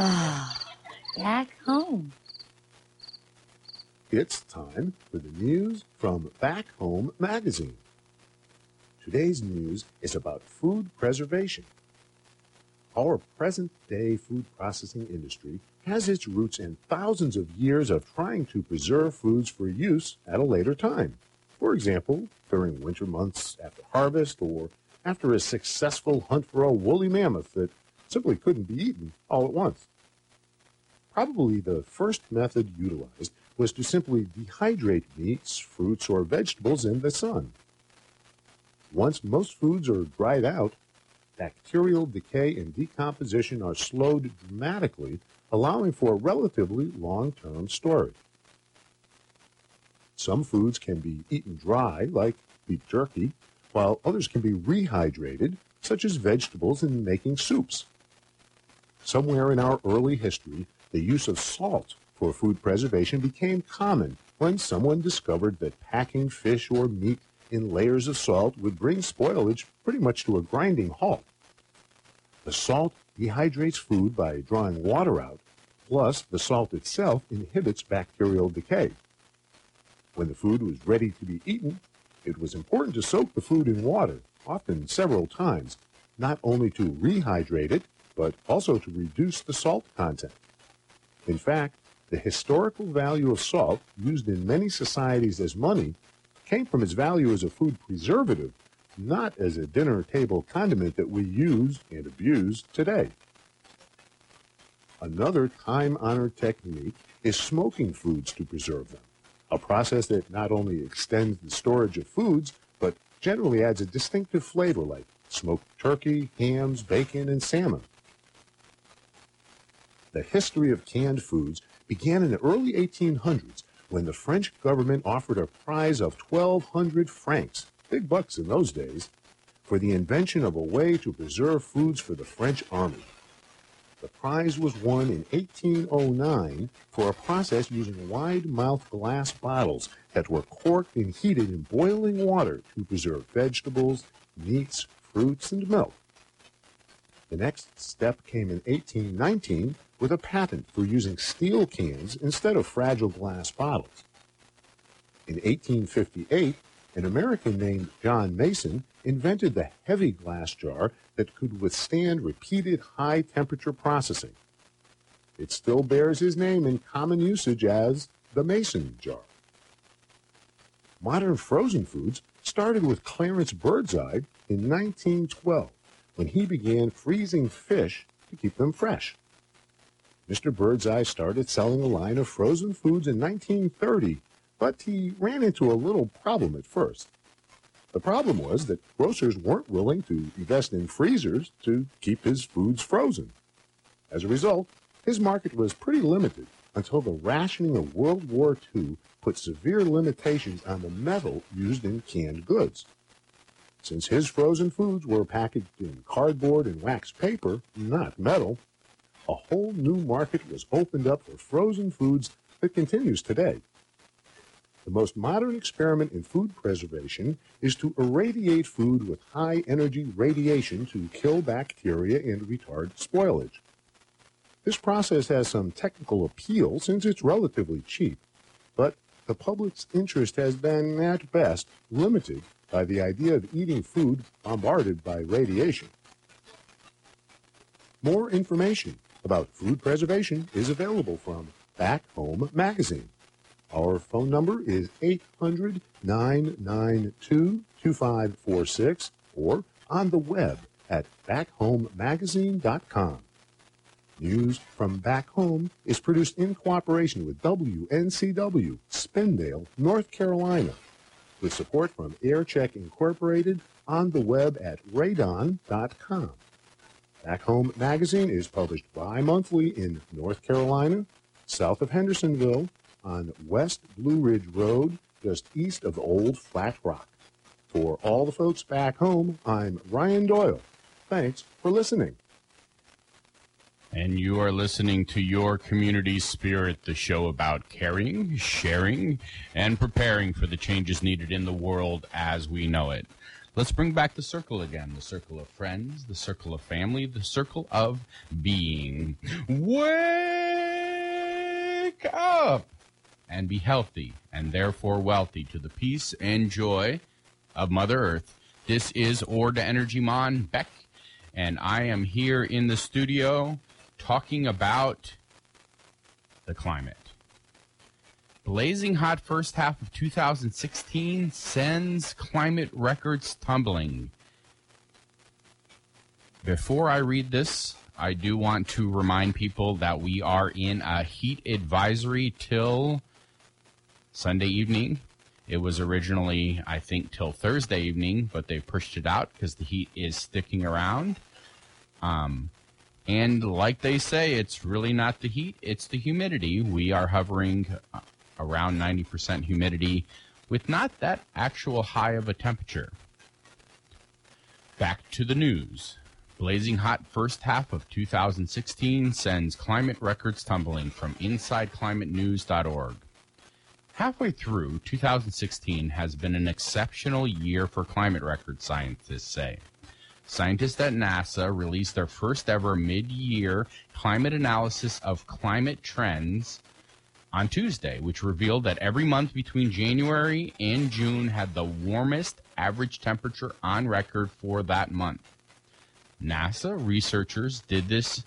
Ah, back home. It's time for the news from Back Home Magazine. Today's news is about food preservation. Our present-day food processing industry has its roots in thousands of years of trying to preserve foods for use at a later time. For example, during winter months after harvest or after a successful hunt for a woolly mammoth that simply couldn't be eaten all at once. Probably the first method utilized was to simply dehydrate meats, fruits, or vegetables in the sun. Once most foods are dried out, bacterial decay and decomposition are slowed dramatically, allowing for relatively long-term storage. Some foods can be eaten dry, like beef jerky, while others can be rehydrated, such as vegetables, in making soups. Somewhere in our early history, the use of salt for food preservation became common when someone discovered that packing fish or meat in layers of salt would bring spoilage pretty much to a grinding halt. The salt dehydrates food by drawing water out, plus the salt itself inhibits bacterial decay. When the food was ready to be eaten, it was important to soak the food in water, often several times, not only to rehydrate it, but also to reduce the salt content. In fact, the historical value of salt, used in many societies as money, came from its value as a food preservative, not as a dinner table condiment that we use and abuse today. Another time-honored technique is smoking foods to preserve them, a process that not only extends the storage of foods, but generally adds a distinctive flavor like smoked turkey, hams, bacon, and salmon. The history of canned foods began in the early 1800s when the French government offered a prize of 1,200 francs, big bucks in those days, for the invention of a way to preserve foods for the French army. The prize was won in 1809 for a process using wide-mouthed glass bottles that were corked and heated in boiling water to preserve vegetables, meats, fruits, and milk. The next step came in 1819 with a patent for using steel cans instead of fragile glass bottles. In 1858, an American named John Mason invented the heavy glass jar that could withstand repeated high-temperature processing. It still bears his name in common usage as the Mason jar. Modern frozen foods started with Clarence Birdseye in 1912, when he began freezing fish to keep them fresh. Mr. Birdseye started selling a line of frozen foods in 1930, but he ran into a little problem at first. The problem was that grocers weren't willing to invest in freezers to keep his foods frozen. As a result, his market was pretty limited until the rationing of World War II put severe limitations on the metal used in canned goods. Since his frozen foods were packaged in cardboard and wax paper, not metal, a whole new market was opened up for frozen foods that continues today. The most modern experiment in food preservation is to irradiate food with high-energy radiation to kill bacteria and retard spoilage. This process has some technical appeal since it's relatively cheap, but the public's interest has been, at best, limited by the idea of eating food bombarded by radiation. More information about food preservation is available from Back Home Magazine. Our phone number is 800-992-2546 or on the web at backhomemagazine.com. News from Back Home is produced in cooperation with WNCW, Spindale, North Carolina, with support from Air Check Incorporated, on the web at radon.com. Back Home Magazine is published bi-monthly in North Carolina, south of Hendersonville, on West Blue Ridge Road, just east of Old Flat Rock. For all the folks back home, I'm Ryan Doyle. Thanks for listening. And you are listening to Your Community Spirit, the show about caring, sharing, and preparing for the changes needed in the world as we know it. Let's bring back the circle again, the circle of friends, the circle of family, the circle of being. Wake up and be healthy and therefore wealthy to the peace and joy of Mother Earth. This is Orda Energymon Beck, and I am here in the studio talking about the climate. Blazing hot first half of 2016 sends climate records tumbling. Before I read this, I do want to remind people that we are in a heat advisory till Sunday evening. It was originally, I think, till Thursday evening, but they pushed it out because the heat is sticking around. And like they say, it's really not the heat, it's the humidity. We are hovering around 90% humidity with not that actual high of a temperature. Back to the news. Blazing hot first half of 2016 sends climate records tumbling from insideclimatenews.org. Halfway through, 2016 has been an exceptional year for climate records, scientists say. Scientists at NASA released their first ever mid-year climate analysis of climate trends on Tuesday, which revealed that every month between January and June had the warmest average temperature on record for that month. NASA researchers did this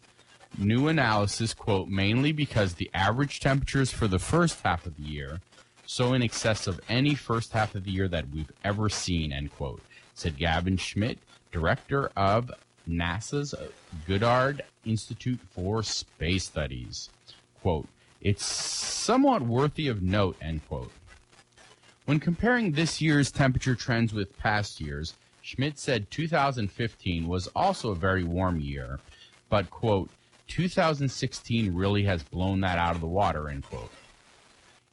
new analysis, quote, mainly because the average temperatures for the first half of the year, so in excess of any first half of the year that we've ever seen, end quote, said Gavin Schmidt, director of NASA's Goddard Institute for Space Studies. Quote, it's somewhat worthy of note, end quote. When comparing this year's temperature trends with past years, Schmidt said 2015 was also a very warm year, but, quote, 2016 really has blown that out of the water, end quote.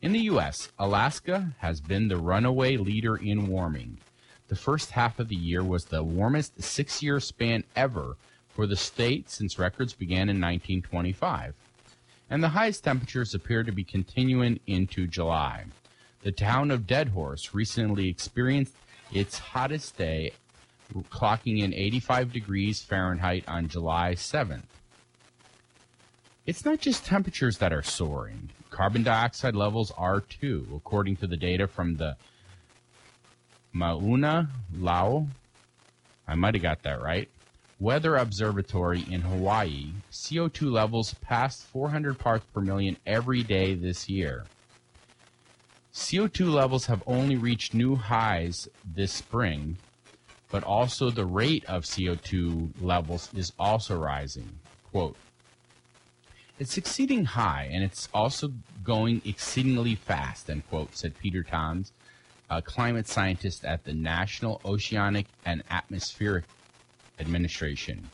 In the U.S., Alaska has been the runaway leader in warming. The first half of the year was the warmest six-year span ever for the state since records began in 1925, and the highest temperatures appear to be continuing into July. The town of Dead Horse recently experienced its hottest day, clocking in 85 degrees Fahrenheit on July 7th. It's not just temperatures that are soaring. Carbon dioxide levels are too, according to the data from the Mauna Lao, I might have got that right, Weather Observatory in Hawaii. CO2 levels passed 400 parts per million every day this year. CO2 levels have only reached new highs this spring, but also the rate of CO2 levels is also rising. Quote, it's exceeding high, and it's also going exceedingly fast, end quote, said Peter Tons, a climate scientist at the National Oceanic and Atmospheric Administration.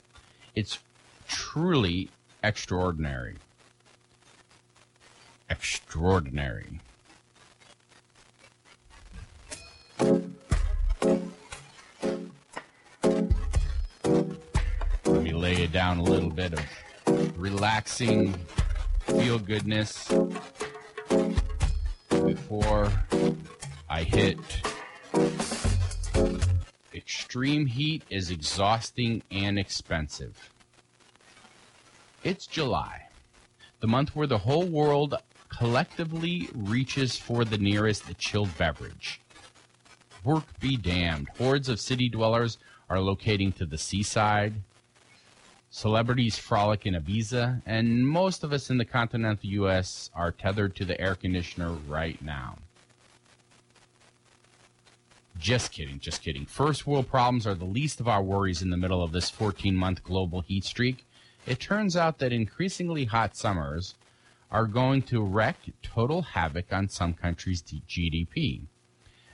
It's truly extraordinary. Extraordinary. Let me lay it down a little bit of relaxing feel-goodness before I hit. Extreme heat is exhausting and expensive. It's July, the month where the whole world collectively reaches for the nearest chilled beverage. Work be damned. Hordes of city dwellers are locating to the seaside. Celebrities frolic in Ibiza, and most of us in the continental U.S. are tethered to the air conditioner right now. Just kidding, just kidding. First world problems are the least of our worries in the middle of this 14-month global heat streak. It turns out that increasingly hot summers are going to wreak total havoc on some countries' GDP,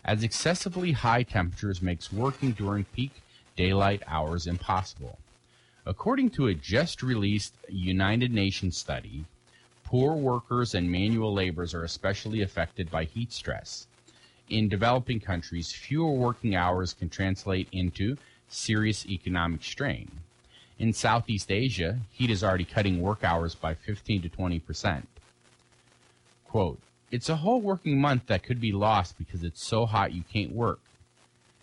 as excessively high temperatures makes working during peak daylight hours impossible. According to a just-released United Nations study, poor workers and manual laborers are especially affected by heat stress. In developing countries, fewer working hours can translate into serious economic strain. In Southeast Asia, heat is already cutting work hours by 15% to 20%. Quote, it's a whole working month that could be lost because it's so hot you can't work.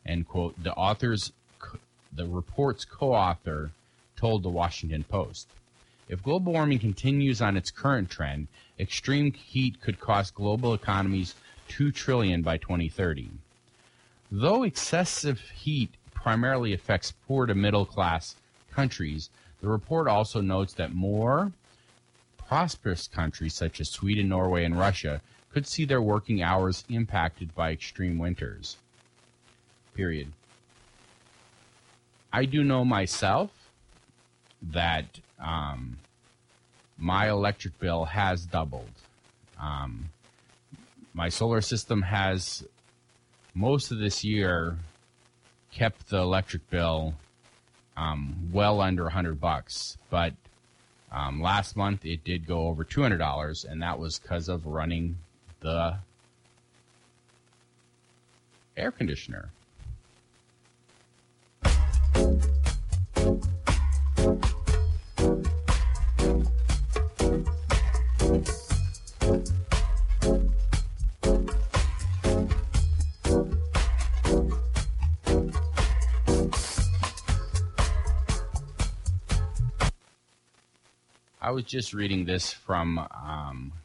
end quote, the report's co-author told the Washington Post. If global warming continues on its current trend, extreme heat could cost global economies $2 trillion by 2030. Though excessive heat primarily affects poor to middle-class countries, the report also notes that more prosperous countries such as Sweden, Norway, and Russia could see their working hours impacted by extreme winters. Period. I do know myself that my electric bill has doubled. My solar system has, most of this year, kept the electric bill well under $100, but last month it did go over $200, and that was because of running the air conditioner. I was just reading this from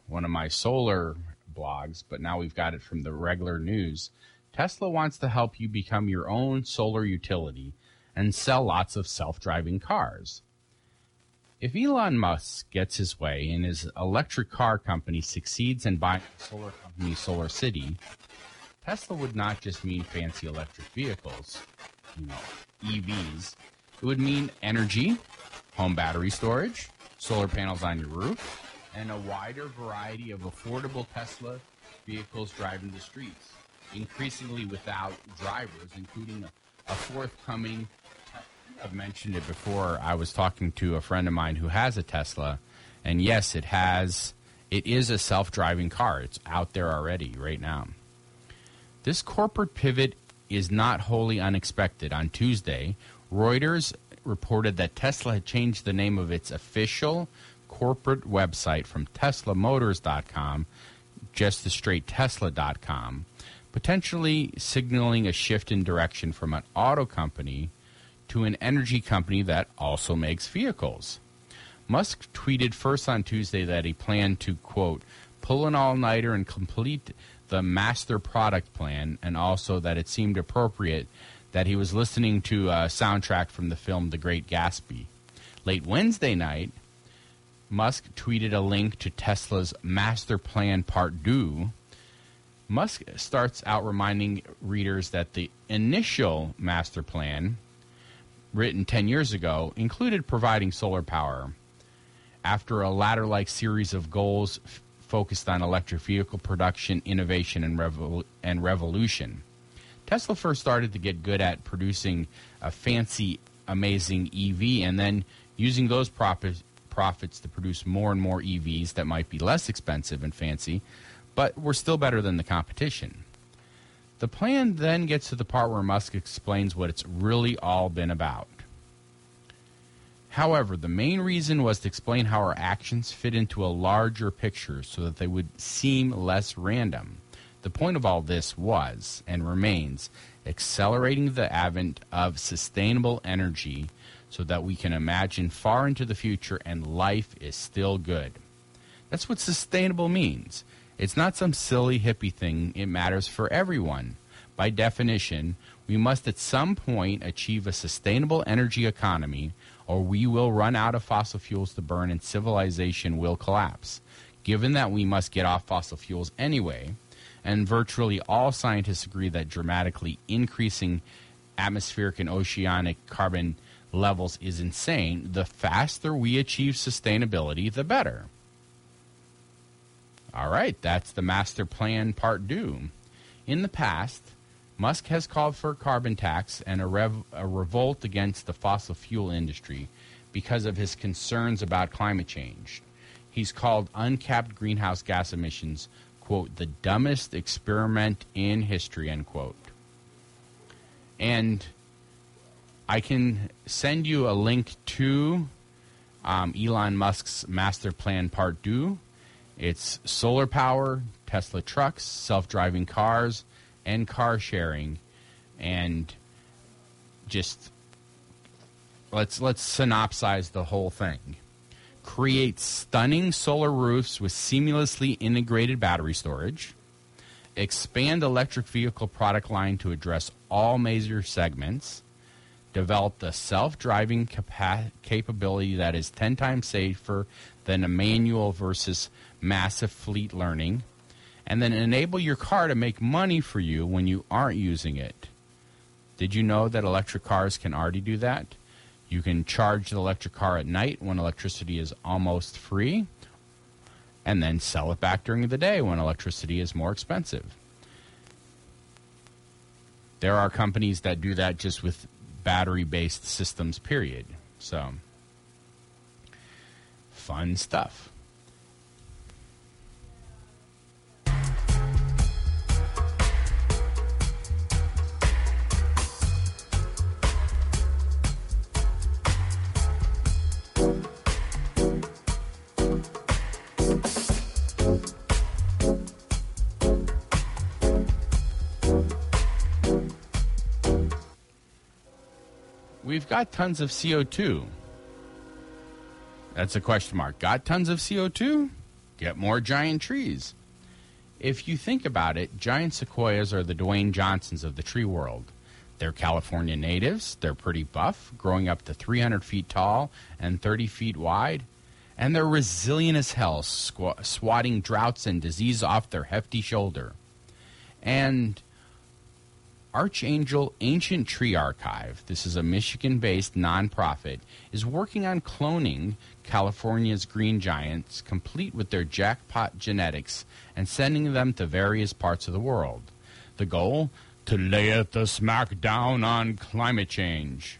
one of my solar blogs, but now we've got it from the regular news. Tesla wants to help you become your own solar utility and sell lots of self-driving cars. If Elon Musk gets his way and his electric car company succeeds in buying the solar company SolarCity, Tesla would not just mean fancy electric vehicles, you know, EVs. It would mean energy, home battery storage, solar panels on your roof, and a wider variety of affordable Tesla vehicles driving the streets, increasingly without drivers, including a forthcoming, I've mentioned it before, I was talking to a friend of mine who has a Tesla, and yes, it is a self-driving car. It's out there already right now. This corporate pivot is not wholly unexpected. On Tuesday, Reuters reported that Tesla had changed the name of its official corporate website from teslamotors.com, just the straight tesla.com, potentially signaling a shift in direction from an auto company to an energy company that also makes vehicles. Musk tweeted first on Tuesday that he planned to, quote, pull an all-nighter and complete the master product plan, and also that it seemed appropriate that he was listening to a soundtrack from the film The Great Gatsby. Late Wednesday night, Musk tweeted a link to Tesla's Master Plan Part 2. Musk starts out reminding readers that the initial master plan, written 10 years ago, included providing solar power. After a ladder-like series of goals focused on electric vehicle production, innovation, and revolution, Tesla first started to get good at producing a fancy, amazing EV and then using those profits to produce more and more EVs that might be less expensive and fancy, but were still better than the competition. The plan then gets to the part where Musk explains what it's really all been about. However, the main reason was to explain how our actions fit into a larger picture so that they would seem less random. The point of all this was, and remains, accelerating the advent of sustainable energy so that we can imagine far into the future and life is still good. That's what sustainable means. It's not some silly hippie thing. It matters for everyone. By definition, we must at some point achieve a sustainable energy economy, or we will run out of fossil fuels to burn and civilization will collapse. Given that we must get off fossil fuels anyway, and virtually all scientists agree that dramatically increasing atmospheric and oceanic carbon levels is insane, the faster we achieve sustainability, the better. All right, that's the master plan part due. In the past, Musk has called for a carbon tax and a revolt against the fossil fuel industry because of his concerns about climate change. He's called uncapped greenhouse gas emissions, quote, the dumbest experiment in history, end quote. And I can send you a link to Elon Musk's Master Plan Part 2. It's solar power, Tesla trucks, self-driving cars, and car sharing. and just let's synopsize the whole thing. Create stunning solar roofs with seamlessly integrated battery storage. Expand electric vehicle product line to address all major segments. Develop the self-driving capability that is 10 times safer than a manual versus massive fleet learning. And then enable your car to make money for you when you aren't using it. Did you know that electric cars can already do that? You can charge the electric car at night when electricity is almost free, and then sell it back during the day when electricity is more expensive. There are companies that do that just with battery-based systems, period. So, fun stuff. We've got tons of CO2. That's a question mark. Got tons of CO2? Get more giant trees. If you think about it, giant sequoias are the Dwayne Johnsons of the tree world. They're California natives. They're pretty buff, growing up to 300 feet tall and 30 feet wide. And they're resilient as hell, swatting droughts and disease off their hefty shoulder. And Archangel Ancient Tree Archive, this is a Michigan-based nonprofit, is working on cloning California's green giants, complete with their jackpot genetics, and sending them to various parts of the world. The goal? To lay the smack down on climate change.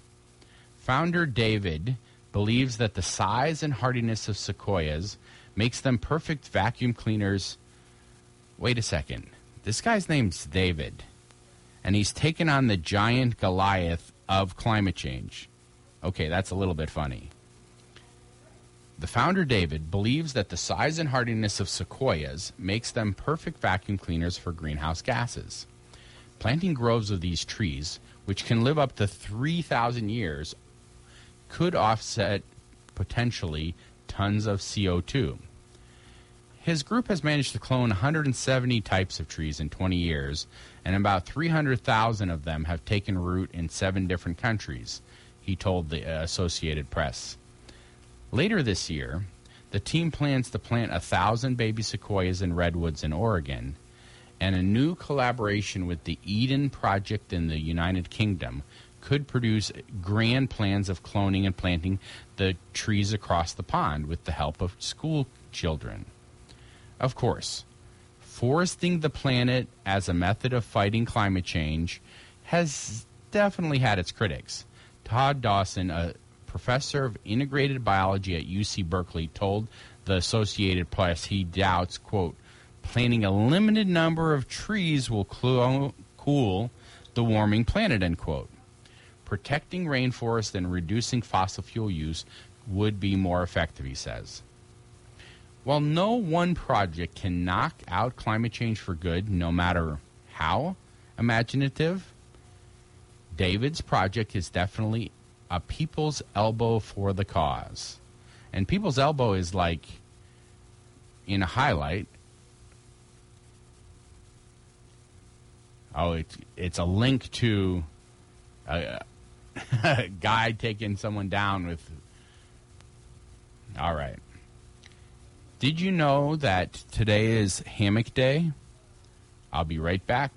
Founder David believes that the size and hardiness of sequoias makes them perfect vacuum cleaners. Wait a second. This guy's name's David. And he's taken on the giant Goliath of climate change. Okay, that's a little bit funny. The founder, David, believes that the size and hardiness of sequoias makes them perfect vacuum cleaners for greenhouse gases. Planting groves of these trees, which can live up to 3,000 years, could offset potentially tons of CO2. His group has managed to clone 170 types of trees in 20 years, and about 300,000 of them have taken root in 7 different countries, he told the Associated Press. Later this year, the team plans to plant 1,000 baby sequoias and redwoods in Oregon, and a new collaboration with the Eden Project in the United Kingdom could produce grand plans of cloning and planting the trees across the pond with the help of school children. Of course, foresting the planet as a method of fighting climate change has definitely had its critics. Todd Dawson, a professor of integrated biology at UC Berkeley, told the Associated Press he doubts, quote, planting a limited number of trees will cool the warming planet, end quote. Protecting rainforests and reducing fossil fuel use would be more effective, he says. While no one project can knock out climate change for good, no matter how imaginative, David's project is definitely a people's elbow for the cause. And people's elbow is like in a highlight. Oh, it's a link to a guy taking someone down with... All right. Did you know that today is Hammock Day? I'll be right back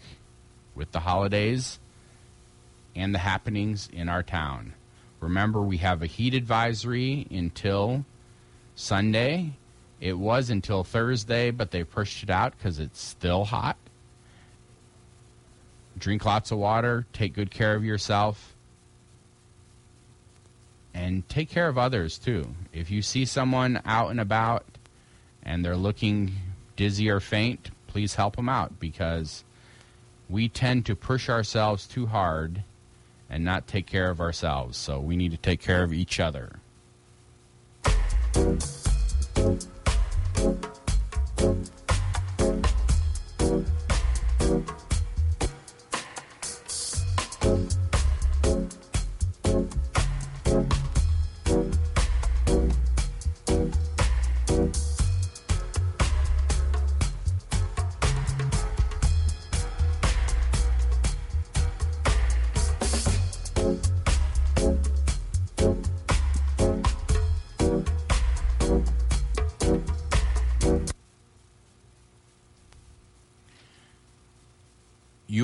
with the holidays and the happenings in our town. Remember, we have a heat advisory until Sunday. It was until Thursday, but they pushed it out because it's still hot. Drink lots of water. Take good care of yourself. And take care of others, too. If you see someone out and about and they're looking dizzy or faint, please help them out, because we tend to push ourselves too hard and not take care of ourselves. So we need to take care of each other.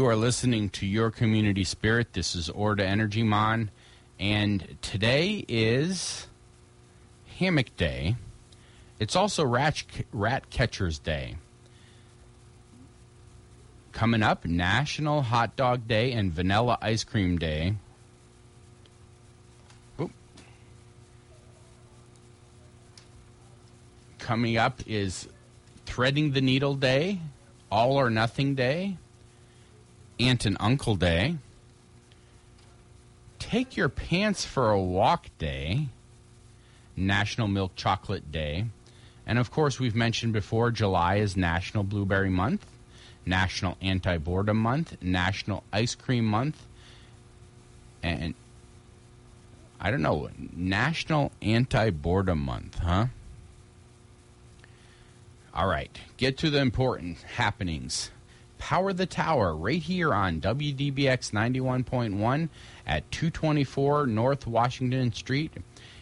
You are listening to Your Community Spirit. This is Orda Energymon, and today is Hammock Day. It's also Rat Catchers Day. Coming up, National Hot Dog Day and Vanilla Ice Cream Day. Coming up is Threading the Needle Day, All or Nothing Day, Aunt and Uncle Day, Take Your Pants for a Walk Day, National Milk Chocolate Day, and of course we've mentioned before, July is National Blueberry Month, National Anti-Boredom Month, National Ice Cream Month, and I don't know, National Anti-Boredom Month, huh? All right, get to the important happenings. Power the Tower right here on WDBX 91.1 at 224 North Washington Street.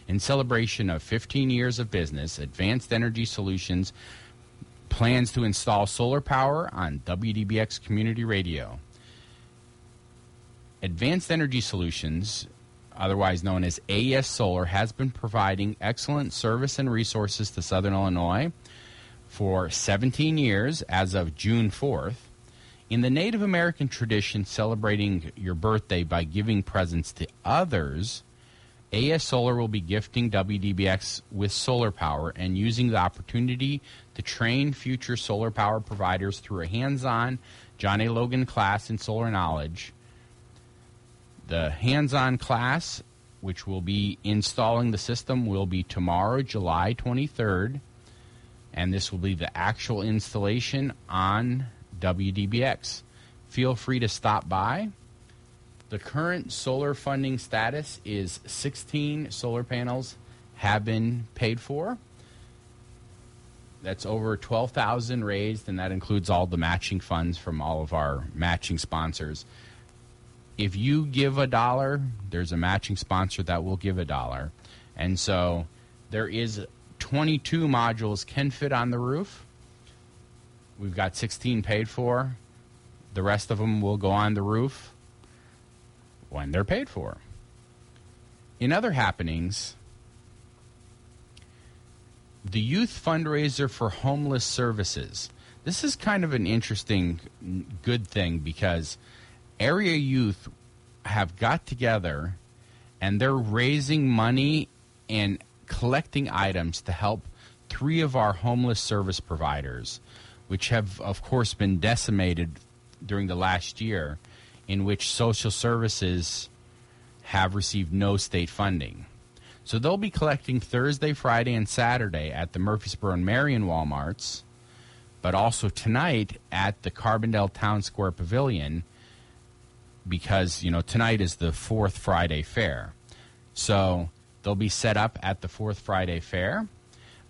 In celebration of 15 years of business, Advanced Energy Solutions plans to install solar power on WDBX Community Radio. Advanced Energy Solutions, otherwise known as AES Solar, has been providing excellent service and resources to Southern Illinois for 17 years as of June 4th. In the Native American tradition, celebrating your birthday by giving presents to others, AES Solar will be gifting WDBX with solar power and using the opportunity to train future solar power providers through a hands-on John A. Logan class in solar knowledge. The hands-on class, which will be installing the system, will be tomorrow, July 23rd. And this will be the actual installation on WDBX. Feel free to stop by. The current solar funding status is 16 solar panels have been paid for. That's over $12,000 raised, and that includes all the matching funds from all of our matching sponsors. If you give $1, there's a matching sponsor that will give $1. And so there is 22 modules can fit on the roof. We've got 16 paid for. The rest of them will go on the roof when they're paid for. In other happenings, the Youth Fundraiser for Homeless Services. This is kind of an interesting, good thing because area youth have got together and they're raising money and collecting items to help three of our homeless service providers, which have, of course, been decimated during the last year, in which social services have received no state funding. So they'll be collecting Thursday, Friday, and Saturday at the Murfreesboro and Marion Walmarts, but also tonight at the Carbondale Town Square Pavilion, because, you know, tonight is the Fourth Friday Fair. So they'll be set up at the Fourth Friday Fair.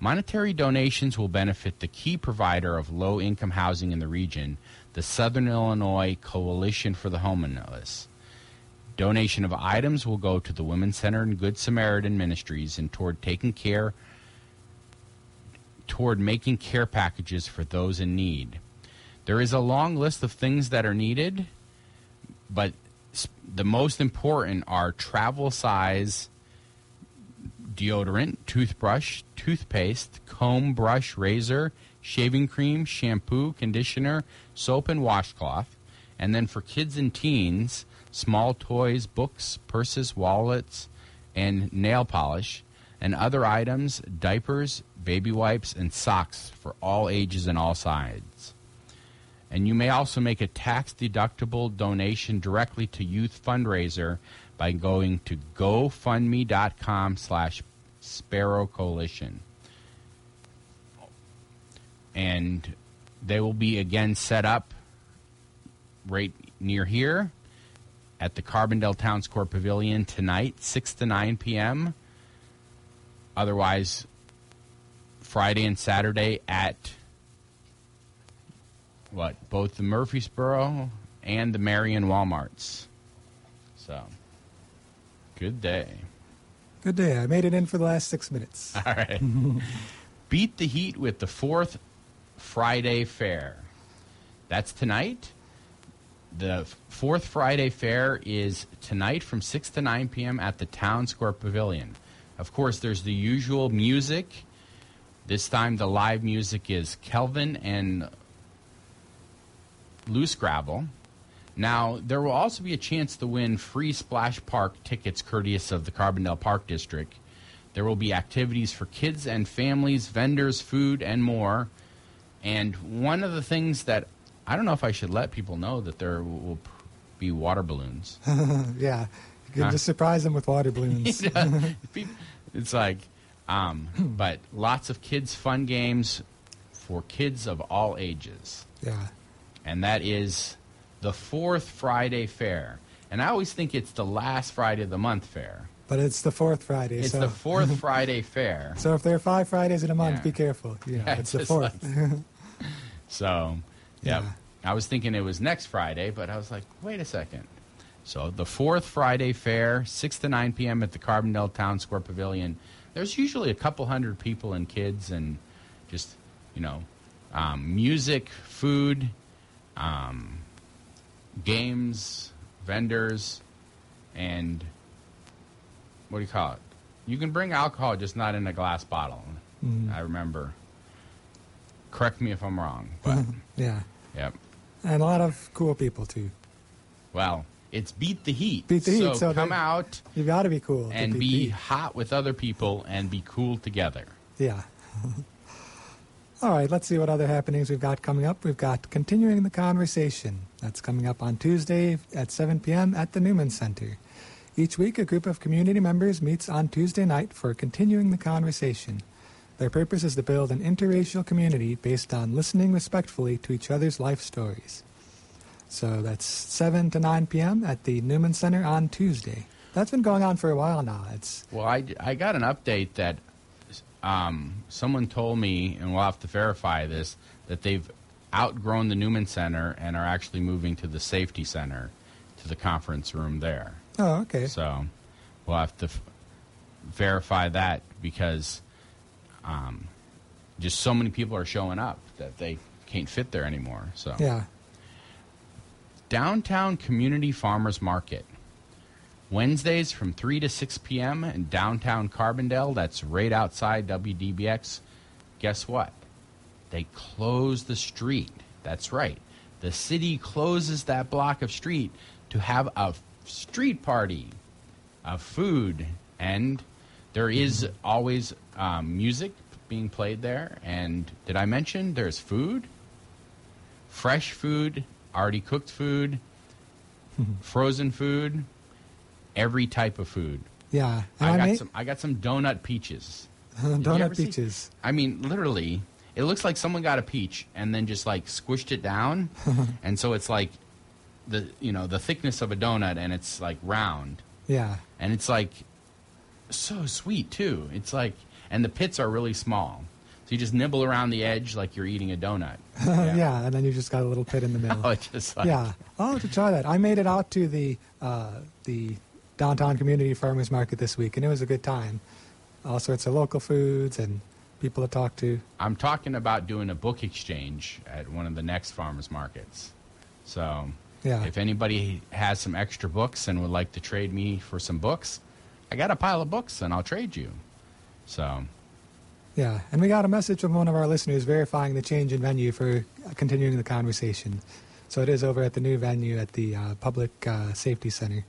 Monetary donations will benefit the key provider of low-income housing in the region, the Southern Illinois Coalition for the Homeless. Donation of items will go to the Women's Center and Good Samaritan Ministries and toward making care packages for those in need. There is a long list of things that are needed, but the most important are travel size deodorant, toothbrush, toothpaste, comb, brush, razor, shaving cream, shampoo, conditioner, soap, and washcloth. And then for kids and teens, small toys, books, purses, wallets, and nail polish, and other items, diapers, baby wipes, and socks for all ages and all sizes. And you may also make a tax-deductible donation directly to Youth Fundraiser by going to gofundme.com/Sparrow Coalition. And they will be again set up right near here at the Carbondale Town Square Pavilion tonight, 6 to 9 p.m. Otherwise, Friday and Saturday at both the Murfreesboro and the Marion Walmarts. So, good day. Good day. I made it in for the last 6 minutes. All right. Beat the heat with the Fourth Friday Fair. That's tonight. The Fourth Friday Fair is tonight from 6 to 9 p.m. at the Town Square Pavilion. Of course, there's the usual music. This time the live music is Kelvin and Loose Gravel. Now, there will also be a chance to win free Splash Park tickets courteous of the Carbondale Park District. There will be activities for kids and families, vendors, food, and more. And one of the things that I don't know if I should let people know that there will be water balloons. Yeah. You can just surprise them with water balloons. It's like, but lots of kids' fun games for kids of all ages. Yeah. And that is the Fourth Friday Fair. And I always think it's the last Friday of the month fair. But it's the Fourth Friday. It's the Fourth Friday Fair. So if there are 5 Fridays in a month, be careful. You know, it's the fourth. So, yeah. I was thinking it was next Friday, but I was like, wait a second. So the Fourth Friday Fair, 6 to 9 p.m. at the Carbondale Town Square Pavilion. There's usually a couple hundred people and kids and just, you know, music, food, games, vendors, and what do you call it? You can bring alcohol, just not in a glass bottle. Mm-hmm. I remember. Correct me if I'm wrong, but yeah. Yep. And a lot of cool people too. Well, it's beat the heat. Beat the heat. So come out. You got to be cool and be hot with other people and be cool together. Yeah. All right. Let's see what other happenings we've got coming up. We've got Continuing the Conversation. That's coming up on Tuesday at 7 p.m. at the Newman Center. Each week, a group of community members meets on Tuesday night for Continuing the Conversation. Their purpose is to build an interracial community based on listening respectfully to each other's life stories. So that's 7 to 9 p.m. at the Newman Center on Tuesday. That's been going on for a while now. Well, I got an update that someone told me, and we'll have to verify this, that they've outgrown the Newman Center and are actually moving to the Safety Center, to the conference room there. Oh, okay. So we'll have to verify that because just so many people are showing up that they can't fit there anymore. So yeah. Downtown Community Farmers Market, Wednesdays from 3 to 6 p.m. in downtown Carbondale. That's right outside WDBX. Guess what? They close the street. That's right. The city closes that block of street to have a street party of food, and there is always music being played there. And did I mention there's food? Fresh food, already cooked food, frozen food, every type of food. Yeah. I got some donut peaches. Donut peaches. I mean, literally, it looks like someone got a peach and then just like squished it down. And so it's like the thickness of a donut, and it's like round. Yeah. And it's like so sweet too. It's like, and the pits are really small, so you just nibble around the edge like you're eating a donut. Yeah, yeah, and then you just got a little pit in the middle. Oh, just like, yeah, I'll have to try that. I made it out to the downtown community farmers market this week, and it was a good time. All sorts of local foods and people to talk to. I'm talking about doing a book exchange at one of the next farmers markets. So yeah, if anybody has some extra books and would like to trade me for some books, I got a pile of books, and I'll trade you. So, yeah, and we got a message from one of our listeners verifying the change in venue for Continuing the Conversation. So it is over at the new venue at the Public Safety Center.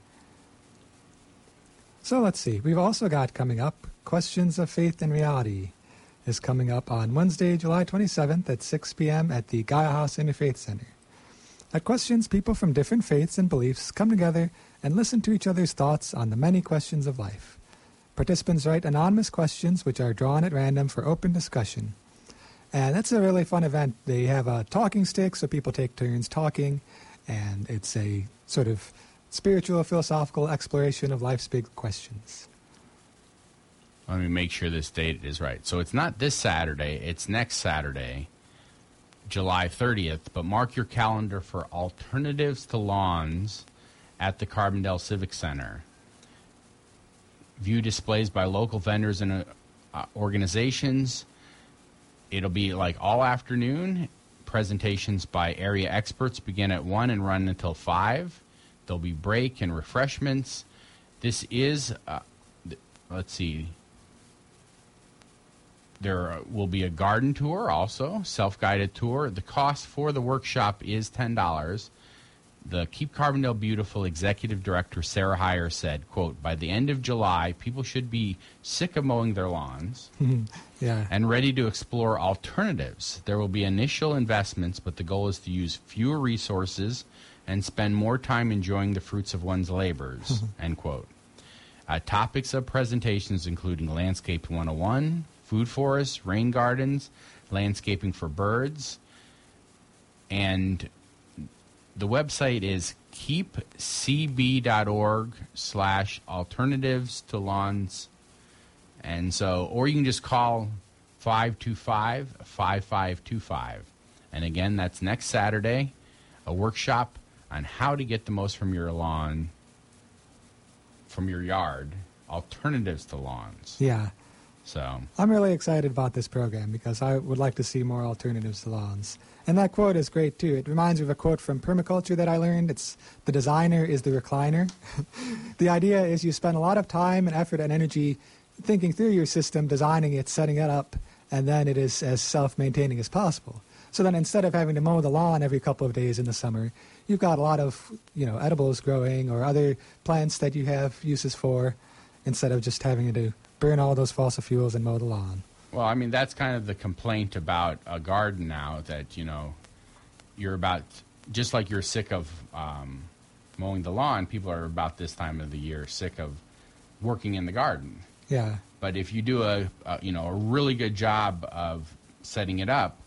So let's see. We've also got coming up Questions of Faith and Reality is coming up on Wednesday, July 27th at 6 p.m. at the Gaia House Interfaith Center. At Questions, people from different faiths and beliefs come together and listen to each other's thoughts on the many questions of life. Participants write anonymous questions which are drawn at random for open discussion. And that's a really fun event. They have a talking stick, so people take turns talking, and it's a sort of spiritual, philosophical exploration of life's big questions. Let me make sure this date is right. So it's not this Saturday, it's next Saturday, July 30th, but mark your calendar for Alternatives to Lawns at the Carbondale Civic Center. View displays by local vendors and organizations. It'll be like all afternoon. Presentations by area experts begin at 1 and run until 5. There'll be break and refreshments. This is, let's see, there will be a garden tour also, self-guided tour. The cost for the workshop is $10. The Keep Carbondale Beautiful Executive Director, Sarah Heyer, said, quote, by the end of July, people should be sick of mowing their lawns yeah. and ready to explore alternatives. There will be initial investments, but the goal is to use fewer resources and spend more time enjoying the fruits of one's labors, end quote. Topics of presentations including Landscape 101, food forests, rain gardens, landscaping for birds, and the website is keepcb.org/alternatives to lawns. And so, or you can just call 525-5525. And again, that's next Saturday, a workshop on how to get the most from your lawn, from your yard, alternatives to lawns. Yeah. So I'm really excited about this program because I would like to see more alternatives to lawns. And that quote is great, too. It reminds me of a quote from permaculture that I learned. It's, the designer is the recliner. The idea is you spend a lot of time and effort and energy thinking through your system, designing it, setting it up, and then it is as self-maintaining as possible. So then instead of having to mow the lawn every couple of days in the summer, you've got a lot of, you know, edibles growing or other plants that you have uses for instead of just having to burn all those fossil fuels and mow the lawn. Well, I mean, that's kind of the complaint about a garden now that, you know, you're about, just like you're sick of mowing the lawn, people are about this time of the year sick of working in the garden. Yeah. But if you do a really good job of setting it up,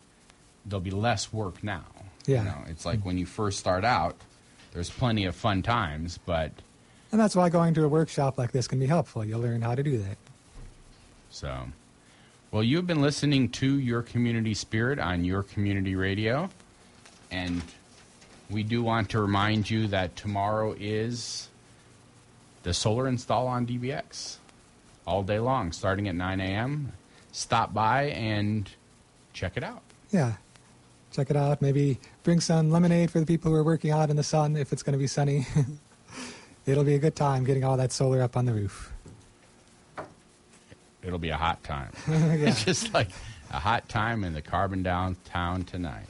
there'll be less work now. Yeah. You know, it's like when you first start out, there's plenty of fun times, but... And that's why going to a workshop like this can be helpful. You'll learn how to do that. So... Well, you've been listening to Your Community Spirit on Your Community Radio, and we do want to remind you that tomorrow is the solar install on DBX all day long, starting at 9 a.m. Stop by and check it out. Yeah, check it out. Maybe bring some lemonade for the people who are working out in the sun if it's going to be sunny. It'll be a good time getting all that solar up on the roof. It'll be a hot time. It's just like a hot time in the Carbondale town tonight.